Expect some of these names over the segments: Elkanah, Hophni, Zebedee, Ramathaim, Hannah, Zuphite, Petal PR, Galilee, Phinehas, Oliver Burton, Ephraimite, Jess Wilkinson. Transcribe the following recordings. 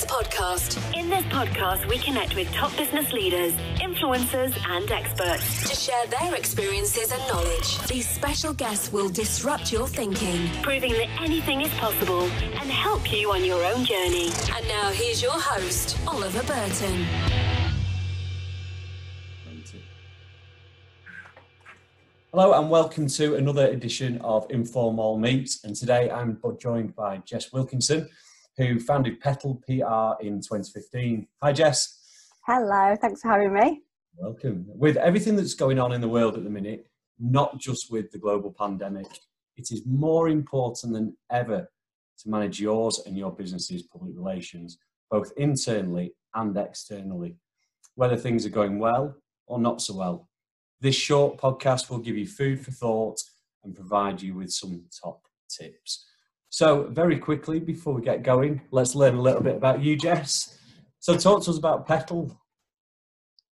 Leads podcast. In this podcast, we connect with top business leaders, influencers, and experts to share their experiences and knowledge. These special guests will disrupt your thinking, proving that anything is possible, and help you on your own journey. And now here's your host, Oliver Burton. Hello and welcome to another edition of Informal Meet, and today I'm joined by Jess Wilkinson, who founded Petal PR in 2015. Hi Jess. Hello, thanks for having me. Welcome. With everything that's going on in the world at the minute, not just with the global pandemic, it is more important than ever to manage yours and your business's public relations, both internally and externally, whether things are going well or not so well. This short podcast will give you food for thought and provide you with some top tips. So very quickly, before we get going, let's learn a little bit about you, Jess. So talk to us about Petal.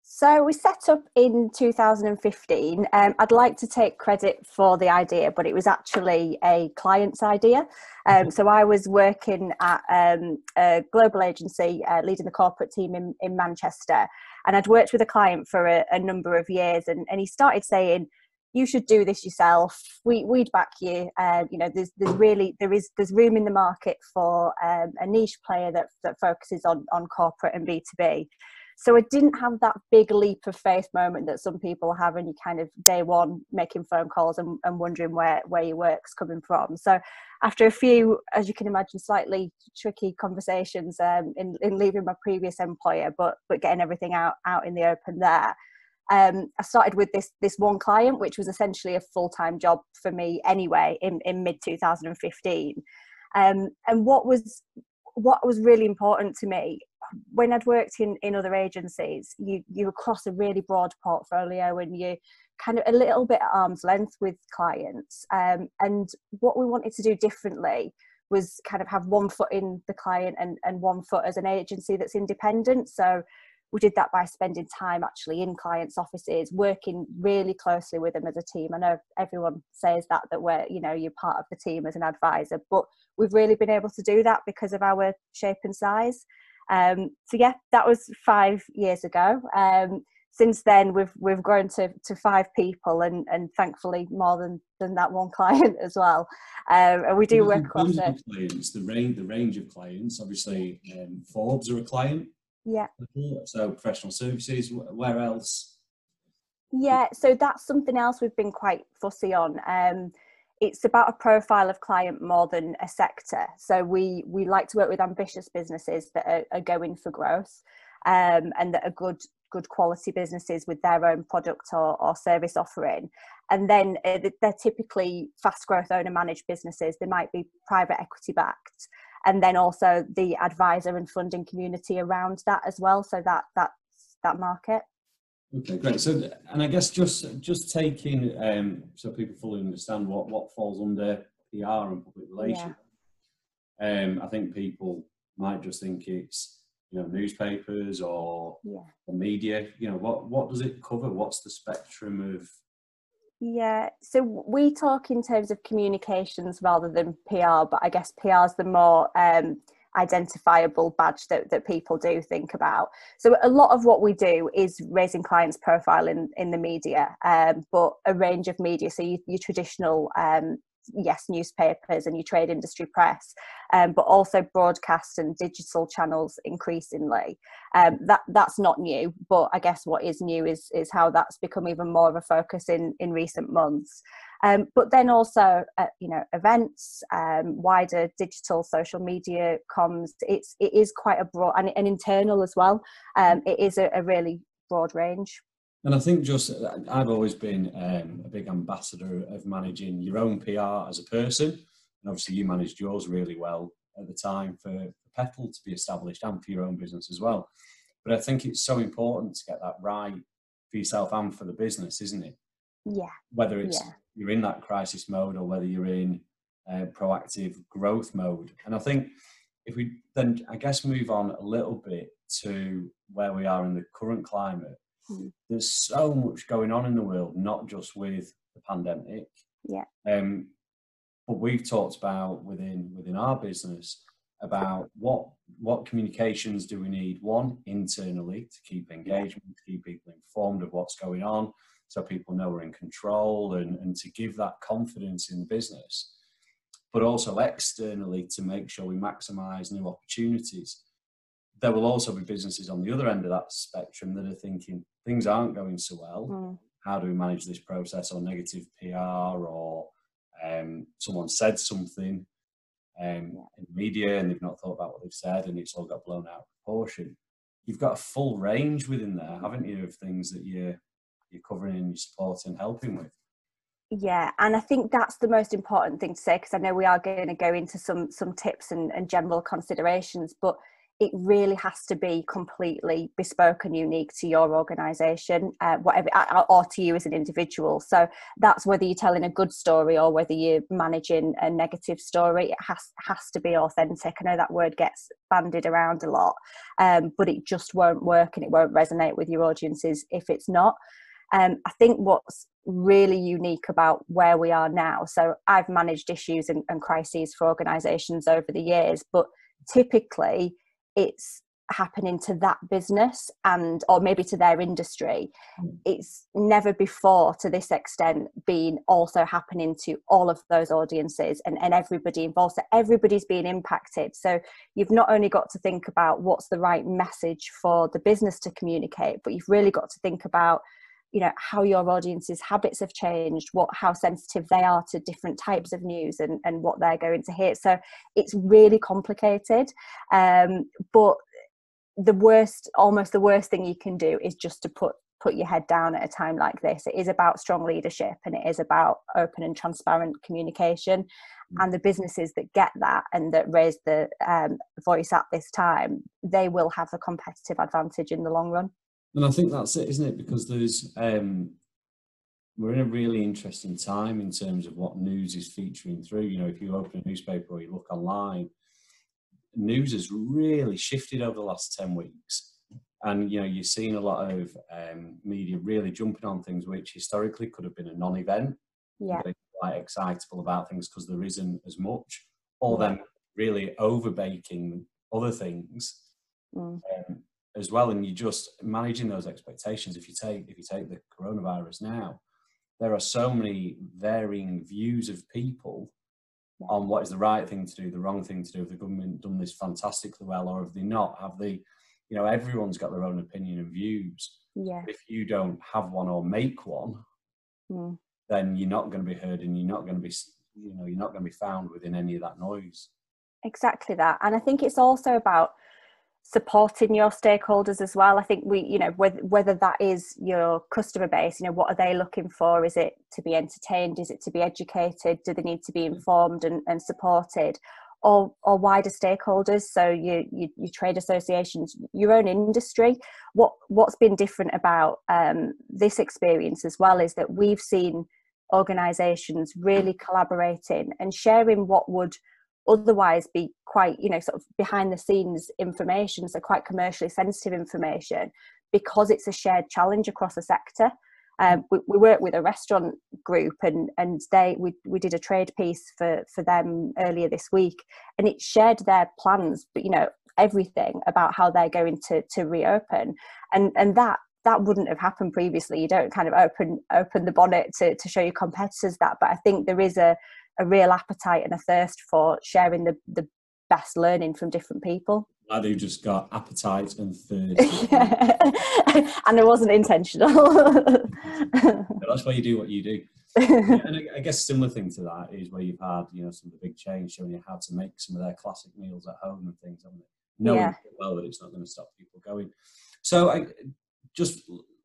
So we set up in 2015. I'd like to take credit for the idea, but it was actually a client's idea. So I was working at a global agency, leading the corporate team in Manchester. And I'd worked with a client for a number of years, and he started saying, "You should do this yourself. We'd back you. You know, there's room in the market for a niche player that focuses on corporate and B2B." So I didn't have that big leap of faith moment that some people have, and you kind of day one making phone calls and wondering where your work's coming from. So after a few, as you can imagine, slightly tricky conversations in leaving my previous employer, but getting everything out in the open there, I started with this one client, which was essentially a full-time job for me anyway in mid-2015. And what was really important to me, when I'd worked in other agencies, you across a really broad portfolio and you kind of a little bit at arm's length with clients. And what we wanted to do differently was kind of have one foot in the client and one foot as an agency that's independent. So we did that by spending time actually in clients' offices, working really closely with them as a team. I know everyone says that we're, you know, you're part of the team as an advisor, but we've really been able to do that because of our shape and size. So yeah, that was 5 years ago. Since then we've grown to five people and thankfully more than that one client as well. And we do work across the range of clients. Obviously, Forbes are a client. Yeah. So professional services, where else? Yeah, so that's something else we've been quite fussy on. It's about a profile of client more than a sector. So we like to work with ambitious businesses that are going for growth, and that are good quality businesses with their own product or service offering. And then they're typically fast growth owner managed businesses. They might be private equity backed. And then also the advisor and funding community around that as well. So that market. Okay, great. So, and I guess just taking, so people fully understand what falls under PR and public relations. Yeah. I think people might just think it's, you know, newspapers or the media. You know, what does it cover? What's the spectrum of? Yeah, so we talk in terms of communications rather than PR, but I guess PR is the more identifiable badge that people do think about. So a lot of what we do is raising clients' profile in the media, but a range of media. So your traditional, newspapers and your trade industry press, but also broadcast and digital channels increasingly. That's not new, but I guess what is new is how that's become even more of a focus in recent months. But then also, events, wider digital social media comms. It is quite a broad and internal as well. It is a really broad range. And I think I've always been a big ambassador of managing your own PR as a person. And obviously you managed yours really well at the time for Petal to be established and for your own business as well. But I think it's so important to get that right for yourself and for the business, isn't it? Yeah. Whether it's you're in that crisis mode or whether you're in proactive growth mode. And I think if we then, I guess, move on a little bit to where we are in the current climate. There's so much going on in the world, not just with the pandemic. Yeah. But we've talked about within our business about what communications do we need, one, internally, to keep engagement, to keep people informed of what's going on, so people know we're in control, and to give that confidence in the business, but also externally to make sure we maximise new opportunities. There will also be businesses on the other end of that spectrum that are thinking, things aren't going so well, how do we manage this process, or negative PR, or someone said something in media and they've not thought about what they've said and it's all got blown out of proportion. You've got a full range within there, haven't you, of things that you're covering and you're supporting and helping with. Yeah, and I think that's the most important thing to say, because I know we are going to go into some tips and general considerations, but it really has to be completely bespoke and unique to your organisation, whatever, or to you as an individual. So that's whether you're telling a good story or whether you're managing a negative story. It has to be authentic. I know that word gets bandied around a lot, but it just won't work and it won't resonate with your audiences if it's not. I think what's really unique about where we are now, so I've managed issues and crises for organisations over the years, but typically it's happening to that business and or maybe to their industry. It's never before to this extent been also happening to all of those audiences and everybody involved. So everybody's being impacted, so you've not only got to think about what's the right message for the business to communicate, but you've really got to think about, you know, how your audience's habits have changed, how sensitive they are to different types of news and what they're going to hear. So it's really complicated, but almost the worst thing you can do is just to put your head down at a time like this. It is about strong leadership and it is about open and transparent communication, and the businesses that get that and that raise the voice at this time, they will have a competitive advantage in the long run. And I think that's it, isn't it? Because there's we're in a really interesting time in terms of what news is featuring through. You know, if you open a newspaper or you look online, news has really shifted over the last 10 weeks. And, you know, you're seeing a lot of media really jumping on things which historically could have been a non-event. Yeah. They're quite excitable about things because there isn't as much. Or them really overbaking other things. As well, and you're just managing those expectations. If you take the coronavirus now, there are so many varying views of people on what is the right thing to do, the wrong thing to do. Have the government done this fantastically well, or have they not? You know, everyone's got their own opinion and views. Yeah. If you don't have one or make one, then you're not going to be heard, and you're not going to be, you know, you're not going to be found within any of that noise. Exactly that, and I think it's also about supporting your stakeholders as well. I think you know, whether that is your customer base, you know, what are they looking for? Is it to be entertained? Is it to be educated? Do they need to be informed and supported? Or wider stakeholders, so your trade associations, your own industry. What's been different about this experience as well is that we've seen organisations really collaborating and sharing what would otherwise be quite, you know, sort of behind the scenes information, so quite commercially sensitive information, because it's a shared challenge across a sector. We work with a restaurant group and we did a trade piece for them earlier this week, and it shared their plans, but, you know, everything about how they're going to reopen, and that wouldn't have happened previously. You don't kind of open the bonnet to show your competitors that, but I think there is a real appetite and a thirst for sharing the best learning from different people. They've just got appetite and thirst. And it wasn't intentional. That's why you do what you do. And I guess similar thing to that is where you've had, you know, some of the big chains showing you how to make some of their classic meals at home and things, haven't they? Knowing well that it's not going to stop people going. So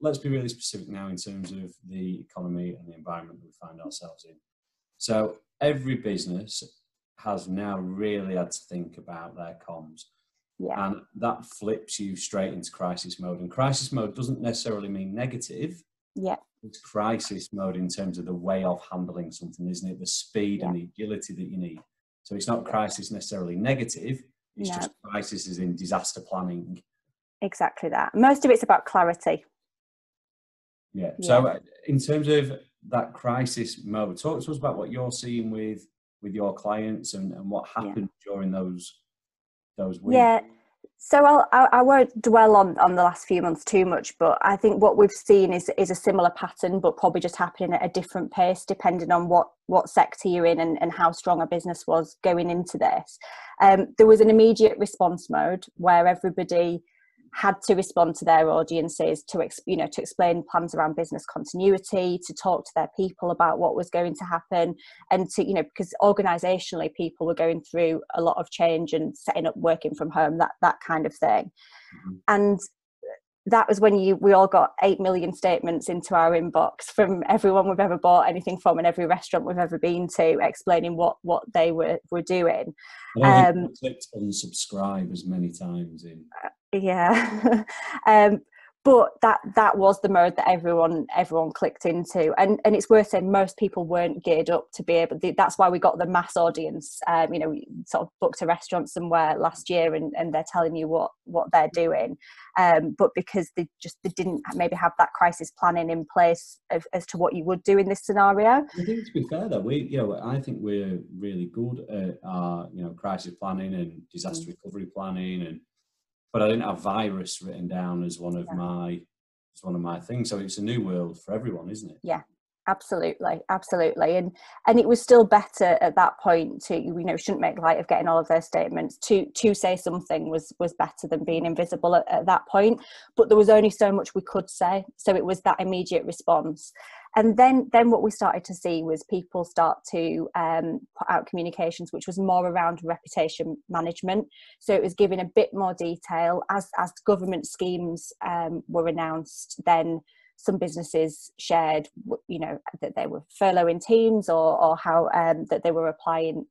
let's be really specific now in terms of the economy and the environment that we find ourselves in. So every business has now really had to think about their comms, and that flips you straight into crisis mode. And crisis mode doesn't necessarily mean negative. Yeah, it's crisis mode in terms of the way of handling something, isn't it? The speed and the agility that you need. So it's not crisis necessarily negative. It's just crisis as in disaster planning. Exactly that. Most of it's about clarity. Yeah. So in terms of that crisis mode, talk to us about what you're seeing with your clients and what happened during those those weeks? Yeah, so I won't dwell on the last few months too much, but I think what we've seen is a similar pattern, but probably just happening at a different pace, depending on what sector you're in and how strong a business was going into this. There was an immediate response mode where everybody had to respond to their audiences, to explain plans around business continuity, to talk to their people about what was going to happen, and to, because organisationally people were going through a lot of change and setting up working from home, that kind of thing. Mm-hmm. And that was when we all got 8 million statements into our inbox from everyone we've ever bought anything from and every restaurant we've ever been to, explaining what they were doing. I clicked unsubscribe as many times in. Yeah. But that was the mode that everyone clicked into, and it's worth saying most people weren't geared up to be able to, that's why we got the mass audience. We sort of booked a restaurant somewhere last year and they're telling you what they're doing, but because they didn't maybe have that crisis planning in place as to what you would do in this scenario. I think, to be fair though, I think we're really good at our crisis planning and disaster recovery planning, but I didn't have virus written down as one of my things. So it's a new world for everyone, isn't it? Yeah, absolutely. And it was still better at that point to, shouldn't make light of getting all of those statements. To say something was better than being invisible at that point. But there was only so much we could say. So it was that immediate response. And then what we started to see was people start to put out communications, which was more around reputation management. So it was giving a bit more detail. As government schemes were announced, then some businesses shared, that they were furloughing teams or how that they were applying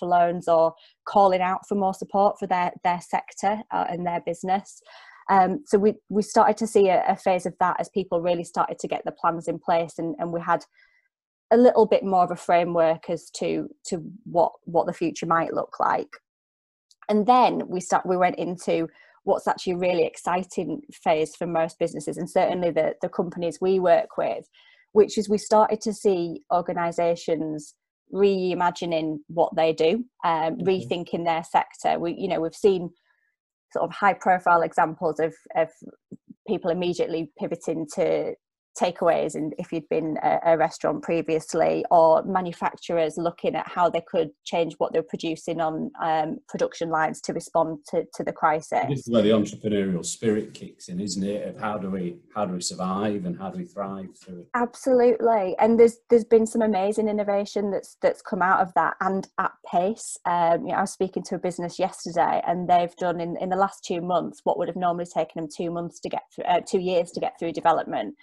for loans or calling out for more support for their sector and their business. So we started to see a phase of that as people really started to get the plans in place, and we had a little bit more of a framework as to what the future might look like. And then we went into what's actually a really exciting phase for most businesses, and certainly the companies we work with, which is we started to see organisations reimagining what they do, rethinking their sector. We've seen sort of high profile examples of people immediately pivoting to takeaways, and if you'd been a restaurant previously, or manufacturers looking at how they could change what they're producing on production lines to respond to the crisis. This is where the entrepreneurial spirit kicks in, isn't it, of how do we survive and how do we thrive through it? Absolutely. And there's been some amazing innovation that's come out of that, and at pace. I was speaking to a business yesterday, and they've done in the last 2 months what would have normally taken them 2 years to get through development.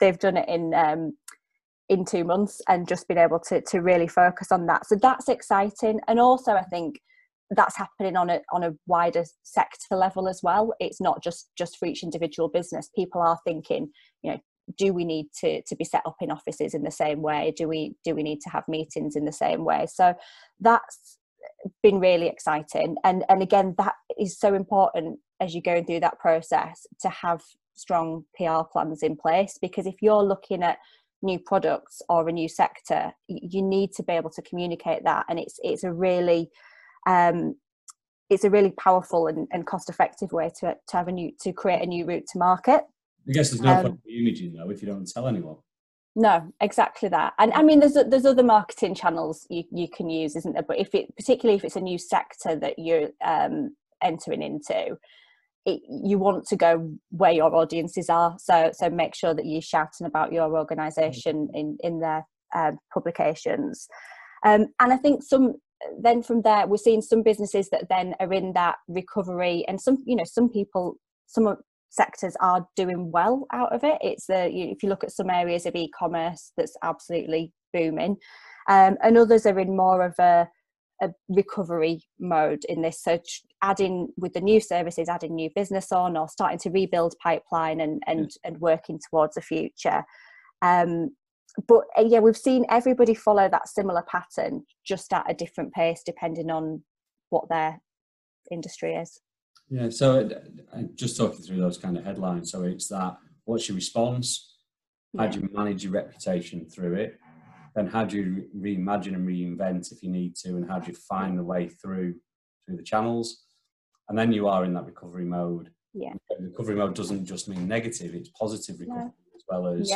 They've done it in 2 months, and just been able to really focus on that. So that's exciting, and also I think that's happening on a wider sector level as well. It's not just for each individual business. People are thinking, do we need to be set up in offices in the same way? Do we need to have meetings in the same way? So that's been really exciting, and again, that is so important as you're going through that process to have strong PR plans in place, because if you're looking at new products or a new sector, you need to be able to communicate that, and it's a really powerful and cost-effective way to create a new route to market. I guess there's no point in imaging though if you don't tell anyone. No, exactly that. And I mean, there's other marketing channels you can use, isn't there? But particularly if it's a new sector that you're entering into, you want to go where your audiences are. So make sure that you're shouting about your organisation in their publications. And I think then from there, we're seeing some businesses that then are in that recovery, and some sectors are doing well out of it. If you look at some areas of e-commerce, that's absolutely booming, and others are in more of a recovery mode in this, so adding with the new services, adding new business on, or starting to rebuild pipeline and working towards a future. But we've seen everybody follow that similar pattern, just at a different pace depending on what their industry is. Yeah, so just talking through those kind of headlines. So it's that, what's your response? How do you manage your reputation through it? Then how do you reimagine and reinvent if you need to? And how do you find the way through the channels? and then you are in that recovery mode. Yeah. Recovery mode doesn't just mean negative, it's positive recovery as well as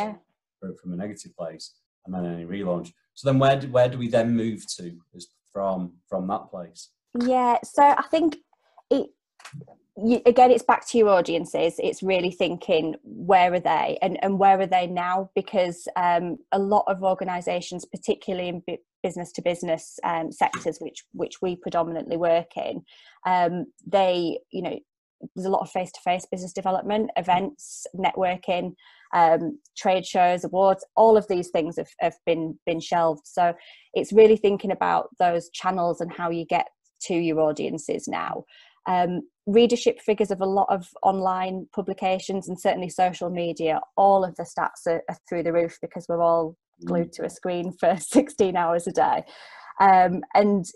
from a negative place, and then any relaunch. So then where do we then move to is from that place? Yeah, so I think again, it's back to your audiences. It's really thinking, where are they and where are they now? Because a lot of organisations, particularly in business to business sectors, which we predominantly work in, they, you know, there's a lot of face-to-face business development, events, networking, trade shows, awards, all of these things have been shelved. So it's really thinking about those channels and how you get to your audiences now. Readership figures of a lot of online publications and certainly social media, all of the stats are through the roof because we're all glued to a screen for 16 hours a day. And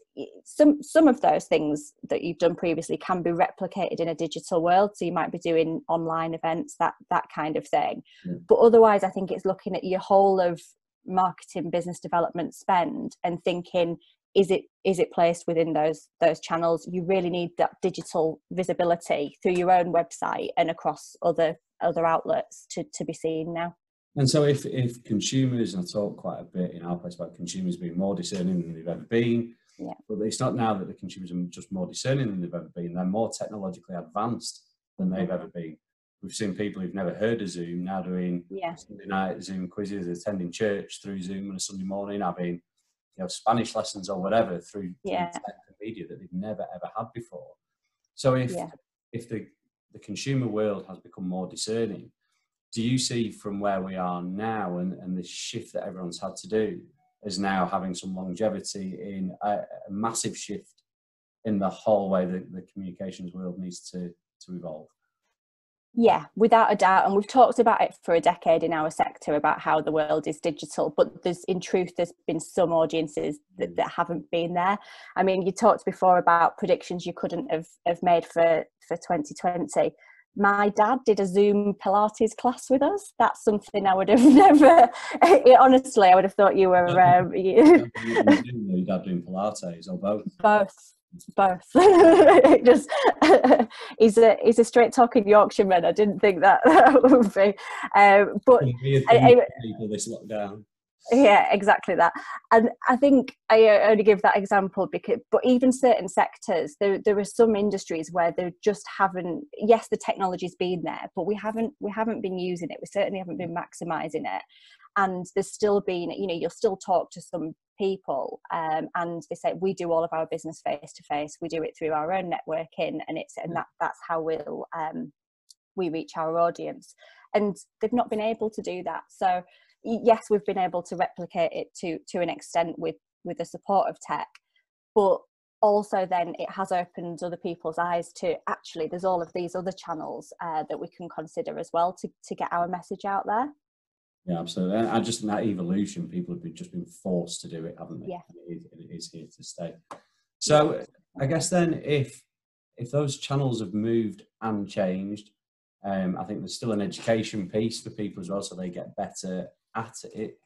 some of those things that you've done previously can be replicated in a digital world. So you might be doing online events, that kind of thing. Mm. But otherwise, I think it's looking at your whole of marketing, business development spend and thinking, is it placed within those channels? You really need that digital visibility through your own website and across other outlets to be seen now. And so if consumers, and I talk quite a bit in our place about consumers being more discerning than they've ever been, but it's not now that the consumers are just more discerning than they've ever been, they're more technologically advanced than they've ever been. We've seen people who've never heard of Zoom now doing Sunday night Zoom quizzes, attending church through Zoom on a Sunday morning, having Spanish lessons or whatever through tech and media that they've never ever had before. So if the consumer world has become more discerning, do you see from where we are now and this shift that everyone's had to do is now having some longevity in a massive shift in the whole way that the communications world needs to evolve? Yeah, without a doubt. And we've talked about it for a decade in our sector about how the world is digital, but in truth, there's been some audiences that haven't been there. I mean, you talked before about predictions you couldn't have made for 2020. My dad did a Zoom Pilates class with us. That's something I would have never. Honestly, I would have thought you were. Your dad doing Pilates or both? Both. Just he's a straight talking Yorkshireman. I didn't think that would be. But people this lockdown. Yeah, exactly that. And I think I only give that example because, but even certain sectors, there are some industries where they just haven't. Yes, the technology's been there, but we haven't been using it. We certainly haven't been maximising it. And there's still been, you'll still talk to some people, and they say we do all of our business face to face. We do it through our own networking, and that's how we'll we reach our audience. And they've not been able to do that. So. Yes, we've been able to replicate it to an extent with the support of tech, but also then it has opened other people's eyes to actually there's all of these other channels that we can consider as well to get our message out there. Yeah, absolutely. And I just think that evolution, people have just been forced to do it, haven't they? Yeah. And it is here to stay. So I guess then if those channels have moved and changed, I think there's still an education piece for people as well, so they get better at it.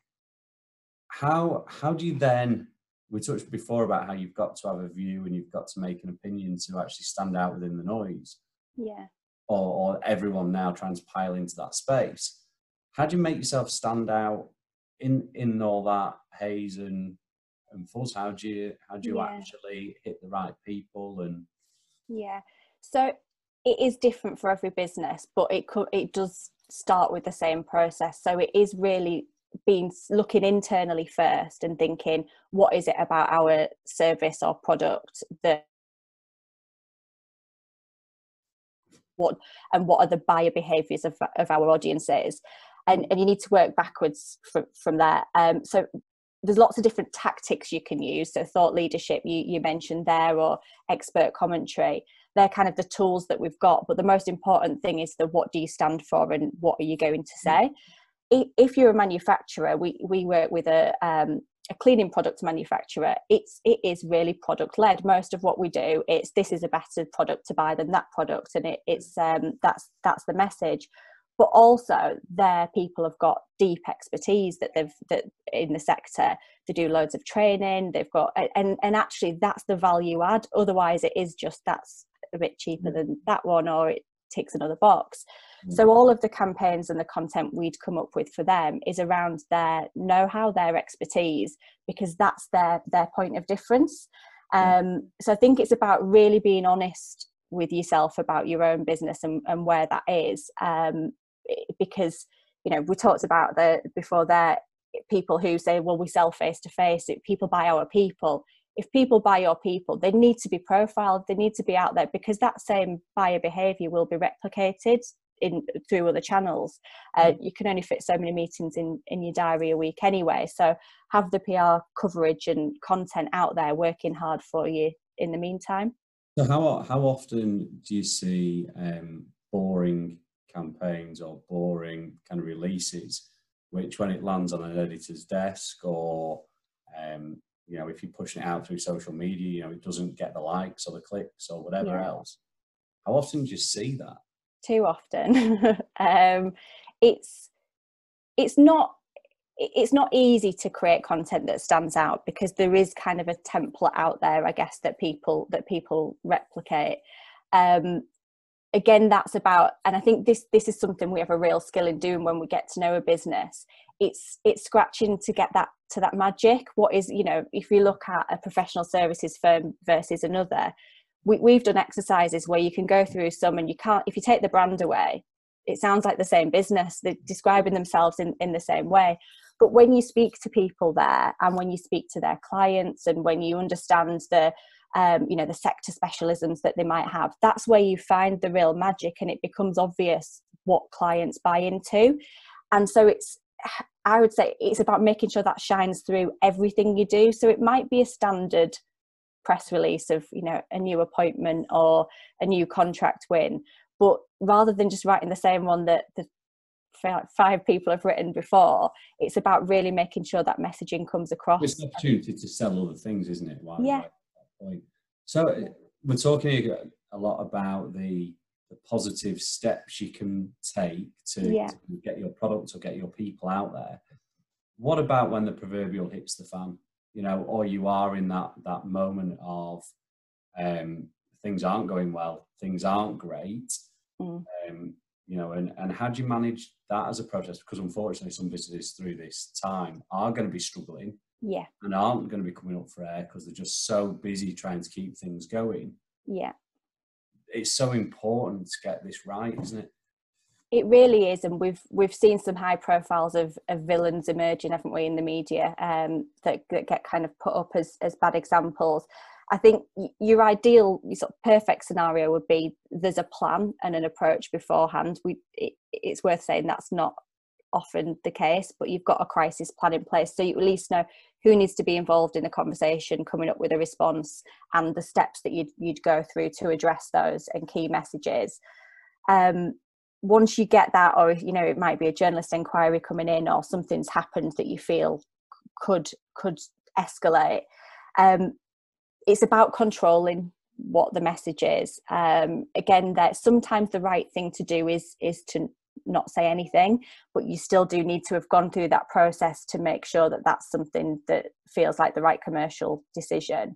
How do you then, we touched before about how you've got to have a view and you've got to make an opinion to actually stand out within the noise, or everyone now trying to pile into that space. How do you make yourself stand out in all that haze and fuzz? How do you actually hit the right people? And so it is different for every business, but it does start with the same process. So it is really looking internally first and thinking, what is it about our service or product what are the buyer behaviours of our audiences, and you need to work backwards from there. So there's lots of different tactics you can use. So thought leadership you mentioned there, or expert commentary. They're kind of the tools that we've got, but the most important thing is what do you stand for and what are you going to say? If you're a manufacturer, we work with a cleaning product manufacturer. It is really product led. Most of what we do, this is a better product to buy than that product, and that's the message. But also, their people have got deep expertise that in the sector. They do loads of training. They've got and actually that's the value add. Otherwise, it is just that's a bit cheaper than that one, or it ticks another box. So all of the campaigns and the content we'd come up with for them is around their know-how, their expertise, because that's their point of difference. So I think it's about really being honest with yourself about your own business and where that is, because, you know, we talked about before there, people who say, well, we sell face to face, people buy our people. If people buy your people, they need to be profiled, they need to be out there, because that same buyer behavior will be replicated through other channels. You can only fit so many meetings in your diary a week anyway, so have the PR coverage and content out there working hard for you in the meantime. So how often do you see boring campaigns or boring kind of releases, which when it lands on an editor's desk, or you know, if you're pushing it out through social media, you know, it doesn't get the likes or the clicks or whatever else. How often do you see that? Too often. It's not easy to create content that stands out, because there is kind of a template out there, I guess, that people replicate. Again, that's about, and I think this is something we have a real skill in doing when we get to know a business. It's scratching to get that to that magic. What is, you know, if you look at a professional services firm versus another, we've done exercises where you can go through some, and you can't, if you take the brand away, it sounds like the same business. They're describing themselves in the same way. But when you speak to people there, and when you speak to their clients, and when you understand you know, the sector specialisms that they might have, that's where you find the real magic, and it becomes obvious what clients buy into. And so I would say it's about making sure that shines through everything you do. So it might be a standard press release of, you know, a new appointment or a new contract win, but rather than just writing the same one that the five people have written before, it's about really making sure that messaging comes across. It's an opportunity to sell other things, isn't it? Yeah. So we're talking here a lot about the positive steps you can take to get your product or get your people out there. What about when the proverbial hits the fan, you know, or you are in that moment of things aren't going well, things aren't great, you know, and how do you manage that as a process? Because unfortunately some businesses through this time are going to be struggling and aren't going to be coming up for air because they're just so busy trying to keep things going. It's so important to get this right, isn't it? It really is, and we've seen some high profiles of villains emerging, haven't we, in the media, that get kind of put up as bad examples. I think your ideal, your sort of perfect scenario would be there's a plan and an approach beforehand. It's worth saying that's not often the case, but you've got a crisis plan in place, so you at least know who needs to be involved in the conversation, coming up with a response, and the steps that you'd go through to address those and key messages. Once you get that, or, you know, it might be a journalist inquiry coming in, or something's happened that you feel could escalate, it's about controlling what the message is. Again, that sometimes the right thing to do is to not say anything, but you still do need to have gone through that process to make sure that that's something that feels like the right commercial decision.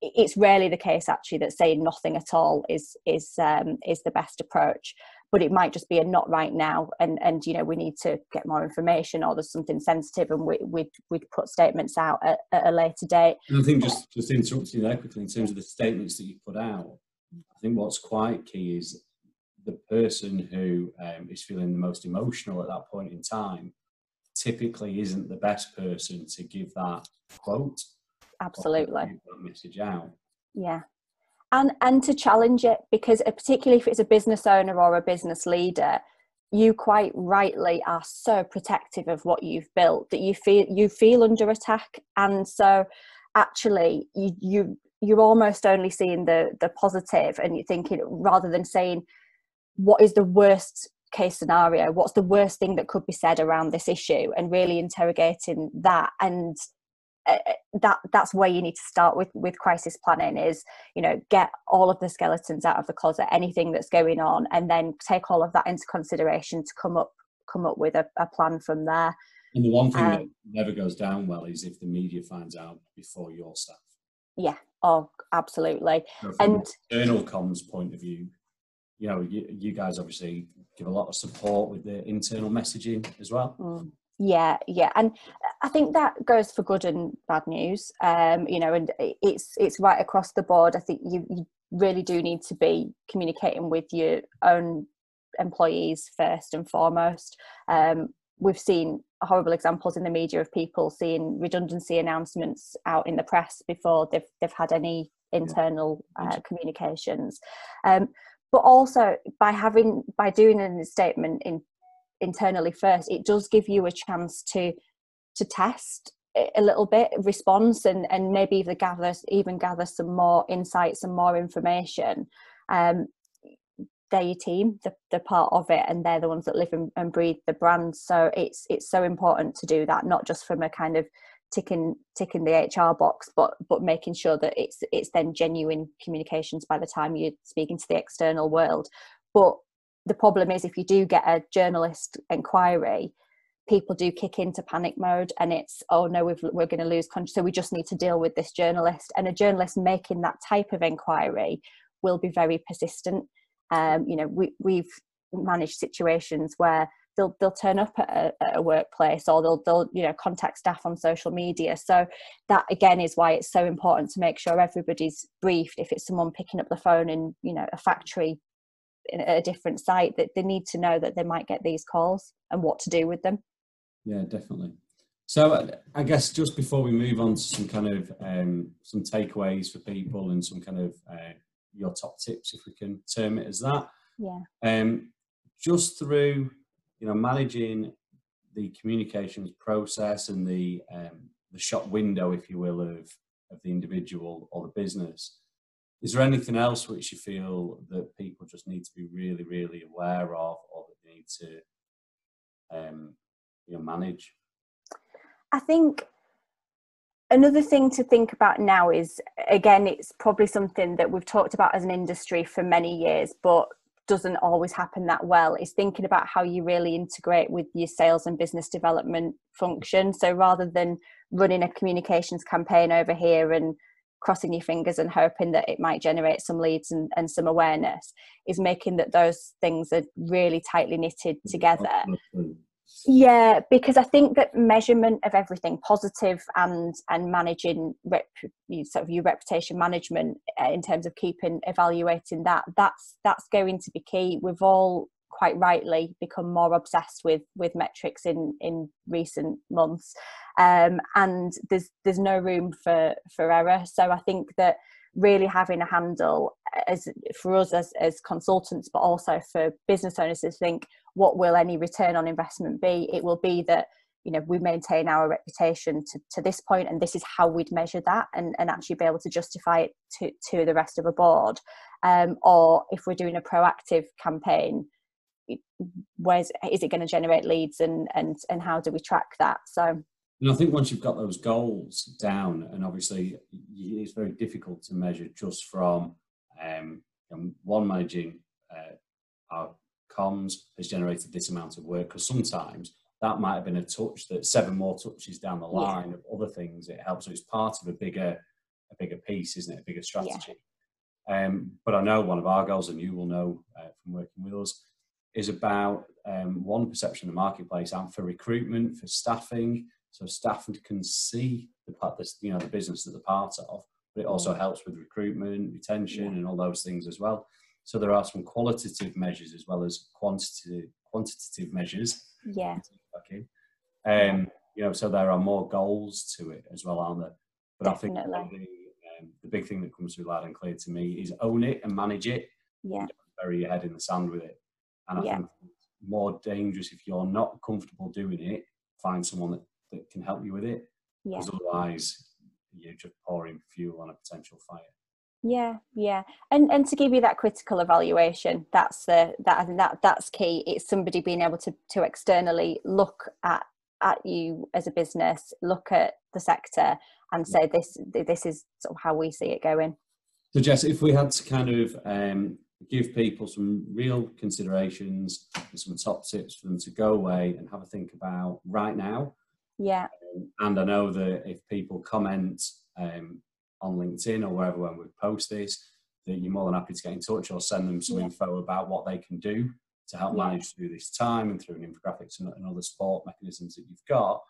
It's rarely the case, actually, that saying nothing at all is the best approach, but it might just be a not right now, and you know, we need to get more information, or there's something sensitive, and we'd put statements out at a later date. And I think just interrupting there quickly, in terms of the statements that you put out, I think what's quite key is the person who is feeling the most emotional at that point in time typically isn't the best person to give that quote. Absolutely. That message out. Yeah. And to challenge it, because particularly if it's a business owner or a business leader, you quite rightly are so protective of what you've built that you feel under attack. And so actually you're almost only seeing the positive, and you're thinking, rather than saying, what is the worst case scenario? What's the worst thing that could be said around this issue? And really interrogating that. And that's where you need to start with crisis planning, is, you know, get all of the skeletons out of the closet, anything that's going on, and then take all of that into consideration to come up with a plan from there. And the one thing that never goes down well is if the media finds out before your staff. Yeah, Oh, absolutely. So from and an internal comms point of view, you know, you guys obviously give a lot of support with the internal messaging as well. Mm. Yeah, and I think that goes for good and bad news. You know, and it's right across the board. I think you really do need to be communicating with your own employees first and foremost. We've seen horrible examples in the media of people seeing redundancy announcements out in the press before they've had any internal communications. But also by doing a statement internally first, it does give you a chance to test a little bit response and maybe even gather some more insights and more information. They're your team, they're part of it, and they're the ones that live and breathe the brand. So it's so important to do that, not just from a kind of ticking the HR box, but making sure that it's then genuine communications by the time you're speaking to the external world. But the problem is, if you do get a journalist inquiry, people do kick into panic mode, and it's, oh no, we're going to lose country, so we just need to deal with this journalist. And a journalist making that type of inquiry will be very persistent. You know, we've managed situations where they'll turn up at a workplace, or they'll you know, contact staff on social media. So that again is why it's so important to make sure everybody's briefed. If it's someone picking up the phone in, you know, a factory at a different site, that they need to know that they might get these calls and what to do with them. Yeah, definitely. So I guess just before we move on to some kind of some takeaways for people and some kind of your top tips, if we can term it as that. Yeah. Just through, you know, managing the communications process and the shop window, if you will, of the individual or the business, is there anything else which you feel that people just need to be really, really aware of, or that they need to you know, manage? I think another thing to think about now is, again, it's probably something that we've talked about as an industry for many years, but doesn't always happen that well, is thinking about how you really integrate with your sales and business development function. So rather than running a communications campaign over here and crossing your fingers and hoping that it might generate some leads and some awareness, is making that those things are really tightly knitted together. Yeah, because I think that measurement of everything, positive and managing sort of your reputation management in terms of evaluating that's going to be key. We've all quite rightly become more obsessed with metrics in recent months, and there's no room for error. So I think that really having a handle for us as consultants, but also for business owners, to think, what will any return on investment be? It will be that, you know, we maintain our reputation to this point, and this is how we'd measure that, and actually be able to justify it to the rest of a board. Or if we're doing a proactive campaign, is it going to generate leads, and how do we track that? So, and I think once you've got those goals down, and obviously it's very difficult to measure just from one, managing our comms has generated this amount of work, because sometimes that might have been a touch that 7 more touches down the line of other things it helps. So it's part of a bigger piece, isn't it? A bigger strategy. Yeah. But I know one of our goals, and you will know from working with us, is about one, perception of the marketplace, and for recruitment, for staffing. So staff can see the business that they're part of, but it also helps with recruitment, retention, and all those things as well. So there are some qualitative measures as well as quantitative measures. Yeah. Okay. You know, so there are more goals to it as well, aren't there? But definitely. I think the big thing that comes through loud and clear to me is own it and manage it. Yeah. And don't bury your head in the sand with it. And I think it's more dangerous if you're not comfortable doing it. Find someone that can help you with it, because otherwise you're just pouring fuel on a potential fire. Yeah, and to give you that critical evaluation, that's key. It's somebody being able to externally look at you as a business, look at the sector, and say this is sort of how we see it going. So Jess, if we had to kind of give people some real considerations and some top tips for them to go away and have a think about right now. Yeah. And I know that if people comment on LinkedIn or wherever when we post this, that you're more than happy to get in touch or send them some info about what they can do to help manage through this time and through an infographics and other support mechanisms that you've got.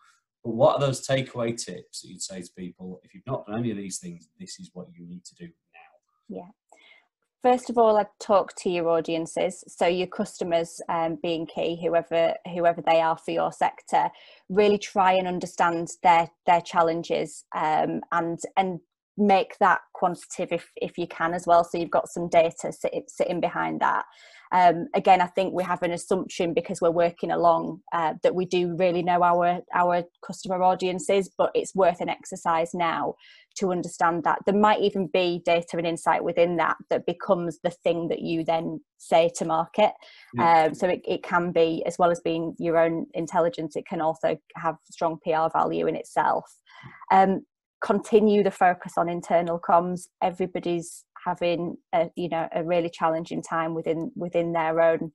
But what are those takeaway tips that you'd say to people, if you've not done any of these things, this is what you need to do now? Yeah. First of all, I'd talk to your audiences. So your customers being key, whoever they are for your sector, really try and understand their challenges and make that quantitative if you can as well. So you've got some data sitting behind that. Again, I think we have an assumption because we're working along that we do really know our customer audiences, but it's worth an exercise now to understand that. There might even be data and insight within that that becomes the thing that you then say to market. So it can be, as well as being your own intelligence, it can also have strong PR value in itself. Continue the focus on internal comms. Everybody's having a really challenging time within their own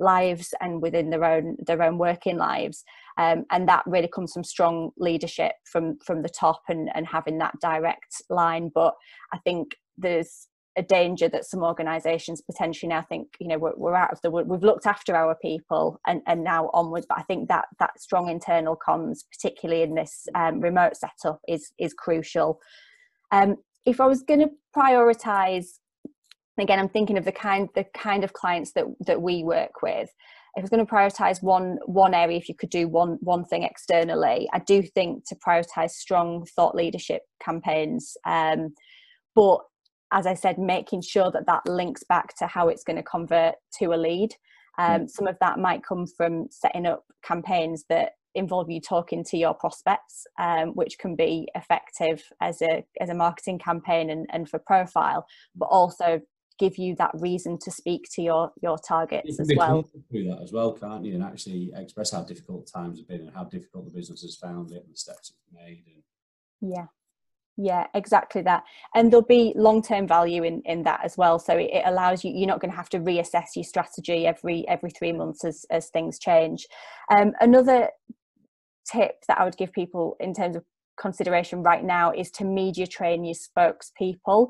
lives and within their own working lives, and that really comes from strong leadership from the top and having that direct line. But I think there's a danger that some organisations potentially now think, we're out of the wood, we've looked after our people and now onwards. But I think that strong internal comms, particularly in this remote setup, is crucial. If I was going to prioritise, again, I'm thinking of the kind of clients that we work with. If I was going to prioritise one area, if you could do one thing externally, I do think to prioritise strong thought leadership campaigns. But as I said, making sure that links back to how it's going to convert to a lead. Some of that might come from setting up campaigns that involve you talking to your prospects, which can be effective as a marketing campaign and for profile, but also give you that reason to speak to your targets as well. Do that as well, can't you? And actually express how difficult times have been and how difficult the business has found it and the steps it's made. Yeah, exactly that. And there'll be long-term value in that as well. So it allows you, you're not going to have to reassess your strategy every 3 months as things change. Another tip that I would give people in terms of consideration right now is to media train your spokespeople.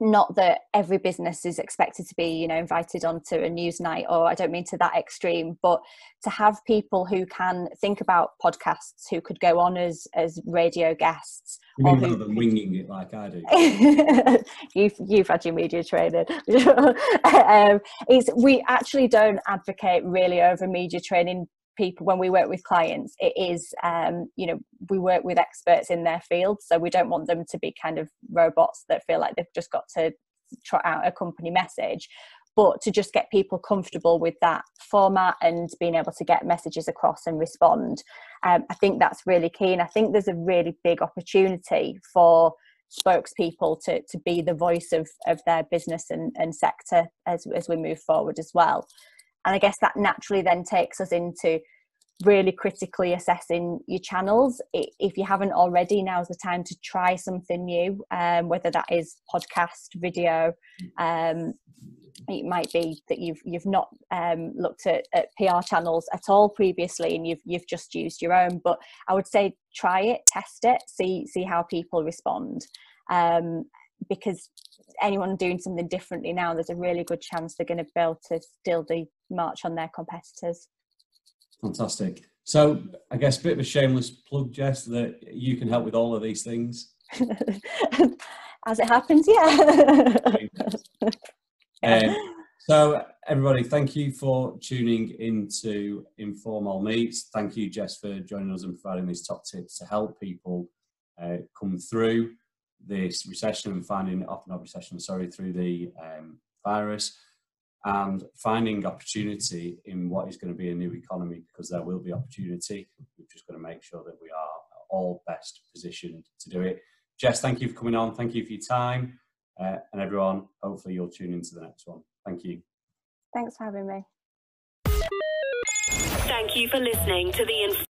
Not that every business is expected to be, invited onto a news night, or I don't mean to that extreme, but to have people who can think about podcasts, who could go on as radio guests. You mean rather than winging it like I do? You've had your media training. We actually don't advocate really over media training people when we work with clients. It is we work with experts in their field, so we don't want them to be kind of robots that feel like they've just got to trot out a company message, but to just get people comfortable with that format and being able to get messages across and respond. I think that's really key, and I think there's a really big opportunity for spokespeople to be the voice of their business and sector as we move forward as well. And I guess that naturally then takes us into really critically assessing your channels. If you haven't already, now's the time to try something new, whether that is podcast, video. It might be that you've not looked at PR channels at all previously, and you've just used your own. But I would say try it, test it, see how people respond, because anyone doing something differently now, there's a really good chance they're going to be able to still march on their competitors. Fantastic. So I guess a bit of a shameless plug, Jess, that you can help with all of these things. As it happens, yeah. So everybody, thank you for tuning into Informal Meets. Thank you, Jess, for joining us and providing these top tips to help people come through this recession and through the virus, and finding opportunity in what is going to be a new economy, because there will be opportunity. We've just got to make sure that we are all best positioned to do it. Jess, thank you for coming on. Thank you for your time, and everyone, hopefully you'll tune into the next one. Thank you. Thanks for having me. Thank you for listening to the